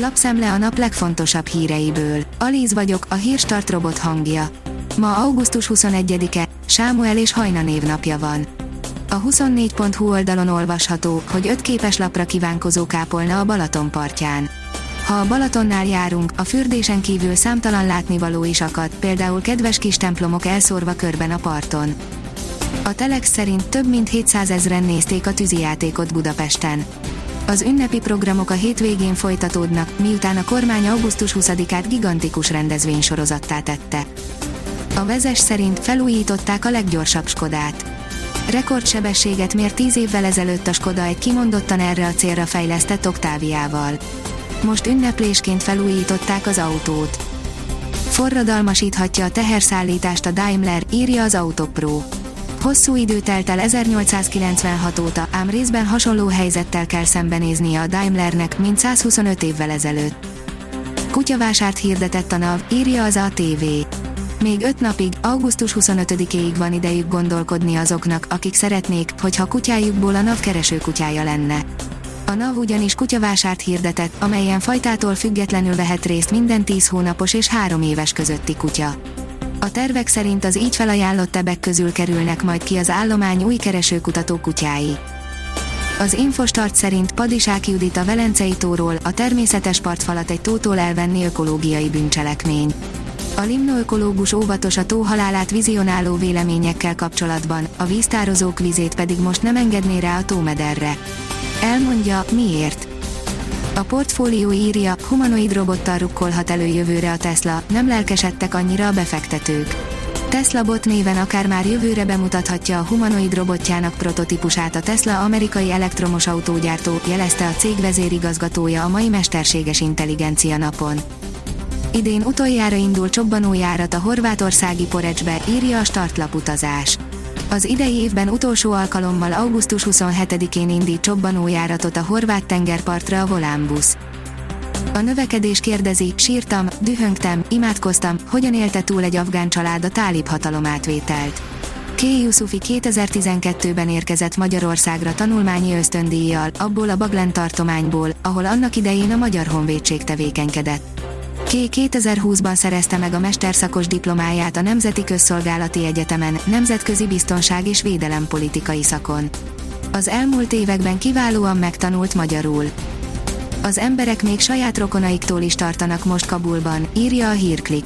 Lapszem le a nap legfontosabb híreiből. Alíz vagyok, a Hírstart robot hangja. Ma augusztus 21-e, Sámuel és Hajna névnapja van. A 24.hu oldalon olvasható, hogy 5 képeslapra kívánkozó kápolna a Balaton partján. Ha a Balatonnál járunk, a fürdésen kívül számtalan látnivaló is akad, például kedves kis templomok elszórva körben a parton. A Telex szerint több mint 700 000-en nézték a tűzijátékot Budapesten. Az ünnepi programok a hétvégén folytatódnak, miután a kormány augusztus 20-át gigantikus rendezvénysorozattá tette. A Vezes szerint felújították a leggyorsabb Skodát. Rekordsebességet mért 10 évvel ezelőtt a Skoda egy kimondottan erre a célra fejlesztett Octaviával. Most ünneplésként felújították az autót. Forradalmasíthatja a teherszállítást a Daimler, írja az Autopro. Hosszú idő telt el 1896 óta, ám részben hasonló helyzettel kell szembenéznie a Daimlernek, mint 125 évvel ezelőtt. Kutyavásárt hirdetett a NAV, írja az ATV. Még 5 napig, augusztus 25-éig van idejük gondolkodni azoknak, akik szeretnék, hogyha kutyájukból a NAV keresőkutyája lenne. A NAV ugyanis kutyavásárt hirdetett, amelyen fajtától függetlenül vehet részt minden 10 hónapos és 3 éves közötti kutya. A tervek szerint az így felajánlott ebek közül kerülnek majd ki az állomány új keresőkutató kutyái. Az Infostart szerint Padisák Judit a Velencei tóról, a természetes partfalat egy tótól elvenni ökológiai bűncselekmény. A limnoökológus óvatos a tó halálát vizionáló véleményekkel kapcsolatban, a víztározók vizét pedig most nem engedné rá a tómederre. Elmondja, miért. A portfólió írja, humanoid robottal rukkolhat elő jövőre a Tesla, nem lelkesedtek annyira a befektetők. Tesla bot néven akár már jövőre bemutathatja a humanoid robotjának prototípusát a Tesla amerikai elektromos autógyártó, jelezte a cég vezérigazgatója a mai mesterséges intelligencia napon. Idén utoljára indul csobbanójárat a horvátországi Porecsbe, írja a startlaputazás. Az idei évben utolsó alkalommal augusztus 27-én indít csobbanójáratot a horvát tengerpartra a Volánbusz. A növekedés kérdezi, sírtam, dühöngtem, imádkoztam, hogyan élte túl egy afgán család a tálib hatalomátvételt. Kéjusufi 2012-ben érkezett Magyarországra tanulmányi ösztöndíjjal, abból a Baglen tartományból, ahol annak idején a Magyar Honvédség tevékenykedett. Ké 2020-ban szerezte meg a mesterszakos diplomáját a Nemzeti Közszolgálati Egyetemen, nemzetközi biztonság és védelempolitikai szakon. Az elmúlt években kiválóan megtanult magyarul. Az emberek még saját rokonaiktól is tartanak most Kabulban, írja a Hírklik.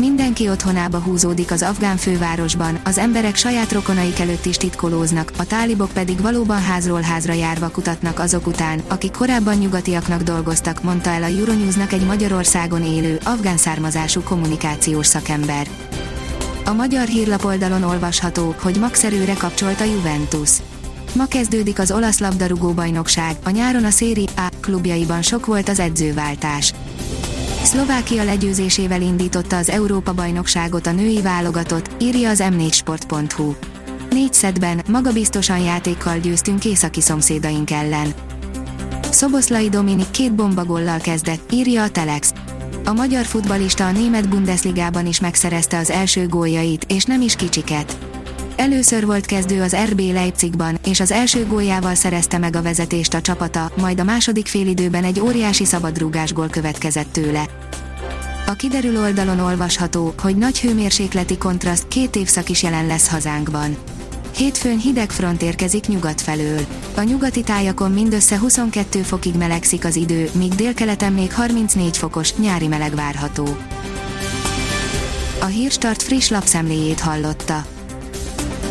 Mindenki otthonába húzódik az afgán fővárosban, az emberek saját rokonaik előtt is titkolóznak, a tálibok pedig valóban házról házra járva kutatnak azok után, akik korábban nyugatiaknak dolgoztak, mondta el a Euronewsnak egy Magyarországon élő, afgán származású kommunikációs szakember. A magyar hírlapoldalon olvasható, hogy Max-erőre kapcsolt a Juventus. Ma kezdődik az olasz labdarúgó-bajnokság, a nyáron a Serie A klubjaiban sok volt az edzőváltás. Szlovákia legyőzésével indította az Európa-bajnokságot a női válogatott, írja az m4sport.hu. 4 szettben, magabiztosan játékkal győztünk északi szomszédaink ellen. Szoboszlai Dominik 2 bombagollal kezdett, írja a Telex. A magyar futballista a német Bundesligában is megszerezte az első góljait, és nem is kicsiket. Először volt kezdő az RB Leipzigban, és az első góljával szerezte meg a vezetést a csapata, majd a második félidőben egy óriási szabadrúgásgól következett tőle. A kiderül oldalon olvasható, hogy nagy hőmérsékleti kontraszt 2 évszak is jelen lesz hazánkban. Hétfőn hideg front érkezik nyugat felől. A nyugati tájakon mindössze 22 fokig melegszik az idő, míg délkeleten még 34 fokos, nyári meleg várható. A Hírstart friss lapszemléjét hallotta.